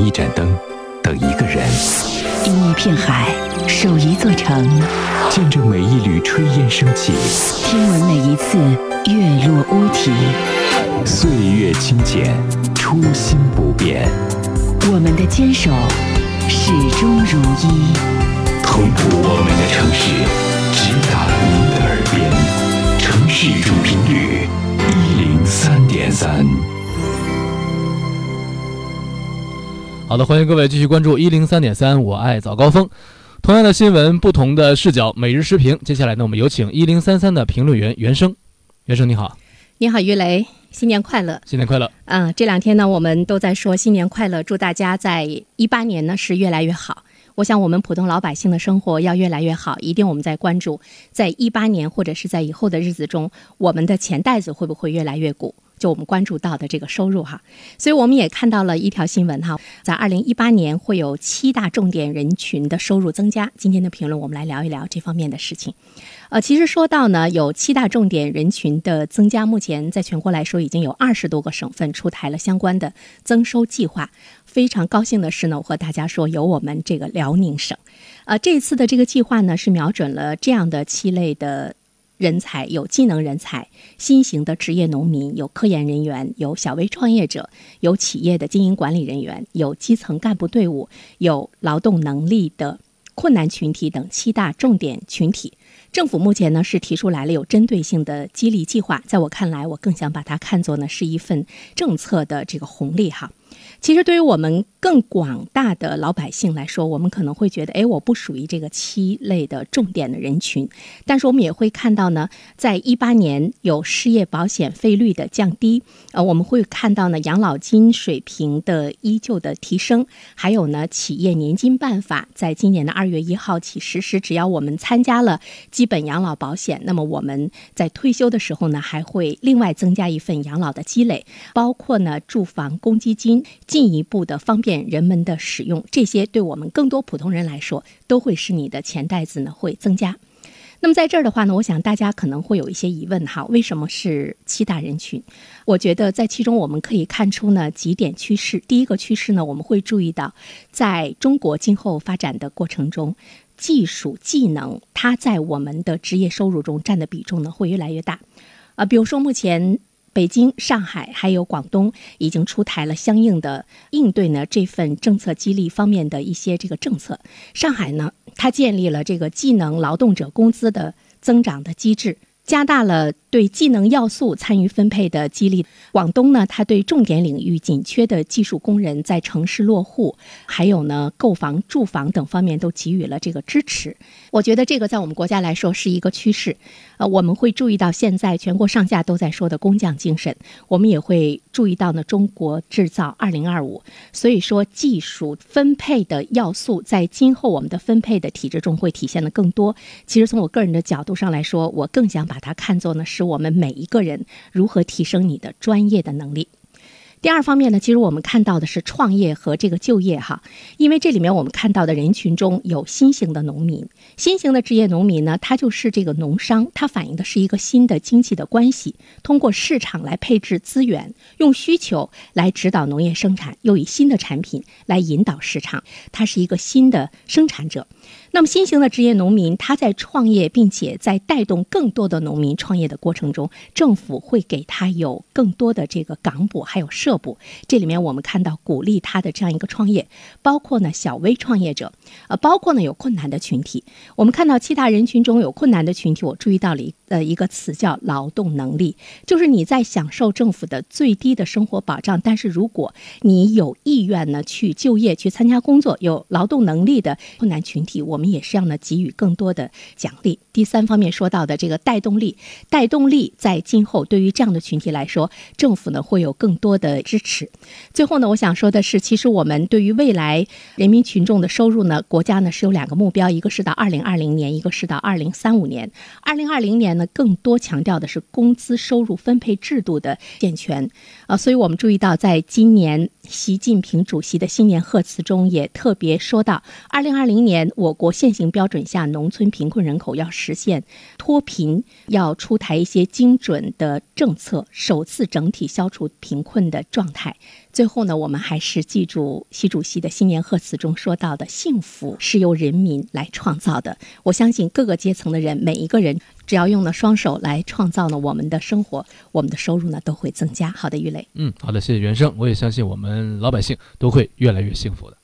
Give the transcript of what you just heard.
点一盏灯，等一个人，因一片海，守一座城，见证每一缕炊烟升起，听闻每一次月落乌啼。岁月清简，初心不变，我们的坚守始终如一。同步我们的城市，直达您的耳边。城市主频率103.3。好的，欢迎各位继续关注103.3，我爱早高峰。同样的新闻，不同的视角，每日时评。接下来呢，我们有请1033的评论员袁生。袁生你好。你好于雷，新年快乐。新年快乐。这两天呢，我们都在说新年快乐，祝大家在18年呢是越来越好。我想我们普通老百姓的生活要越来越好，一定我们在关注在18年或者是在以后的日子中，我们的钱袋子会不会越来越鼓，就我们关注到的这个收入哈。所以我们也看到了一条新闻哈，在2018年会有7大重点人群的收入增加。今天的评论我们来聊一聊这方面的事情。其实说到呢，有7大重点人群的增加，目前在全国来说已经有20多个省份出台了相关的增收计划。非常高兴的是呢，我和大家说有我们这个辽宁省。这次的这个计划呢，是瞄准了这样的7类的人才，有技能人才、新型的职业农民、有科研人员、有小微创业者、有企业的经营管理人员、有基层干部队伍、有劳动能力的困难群体等7大重点群体。政府目前呢是提出来了有针对性的激励计划，在我看来，我更想把它看作呢是一份政策的这个红利哈。其实对于我们更广大的老百姓来说，我们可能会觉得，我不属于这个7类的重点的人群。但是我们也会看到呢，在18年有失业保险费率的降低，我们会看到呢养老金水平的依旧的提升，还有呢企业年金办法在今年的2月1号起实施，只要我们参加了基本养老保险，那么我们在退休的时候呢，还会另外增加一份养老的积累，包括呢住房公积金。进一步的方便人们的使用，这些对我们更多普通人来说，都会使你的钱袋子呢会增加。那么在这儿的话呢，我想大家可能会有一些疑问哈，为什么是7大人群？我觉得在其中我们可以看出呢几点趋势。第一个趋势呢，我们会注意到，在中国今后发展的过程中，技术技能它在我们的职业收入中占的比重呢会越来越大。比如说目前，北京、上海还有广东已经出台了相应的应对呢这份政策激励方面的一些这个政策。上海呢，它建立了这个技能劳动者工资的增长的机制，加大了对技能要素参与分配的激励。广东呢，它对重点领域紧缺的技术工人在城市落户，还有呢购房、住房等方面都给予了这个支持。我觉得这个在我们国家来说是一个趋势。我们会注意到现在全国上下都在说的工匠精神，我们也会注意到呢中国制造2025。所以说，技术分配的要素在今后我们的分配的体制中会体现的更多。其实从我个人的角度上来说，我更想把它看作呢是我们每一个人如何提升你的专业的能力。第二方面呢，其实我们看到的是创业和这个就业哈，因为这里面我们看到的人群中有新型的农民，新型的职业农民呢，它就是这个农商，它反映的是一个新的经济的关系，通过市场来配置资源，用需求来指导农业生产，又以新的产品来引导市场，它是一个新的生产者。那么新型的职业农民，他在创业并且在带动更多的农民创业的过程中，政府会给他有更多的这个岗补还有社补，这里面我们看到鼓励他的这样一个创业，包括呢小微创业者，包括呢有困难的群体。我们看到7大人群中有困难的群体，我注意到了一个词叫劳动能力，就是你在享受政府的最低的生活保障，但是如果你有意愿呢去就业去参加工作，有劳动能力的困难群体，我们也是要呢给予更多的奖励。第三方面说到的这个带动力，带动力在今后对于这样的群体来说，政府呢会有更多的支持。最后呢，我想说的是，其实我们对于未来人民群众的收入呢，国家呢是有2个目标，一个是到2020年，一个是到2035年。2020年呢更多强调的是工资收入分配制度的健全。所以我们注意到在今年习近平主席的新年贺词中也特别说到，2020年我国现行标准下农村贫困人口要实现脱贫，要出台一些精准的政策，首次整体消除贫困的状态。最后呢，我们还是记住习主席的新年贺词中说到的，幸福是由人民来创造的。我相信各个阶层的人，每一个人只要用了双手来创造呢，我们的生活，我们的收入呢都会增加。好的，于磊。好的，谢谢袁生。我也相信我们老百姓都会越来越幸福的。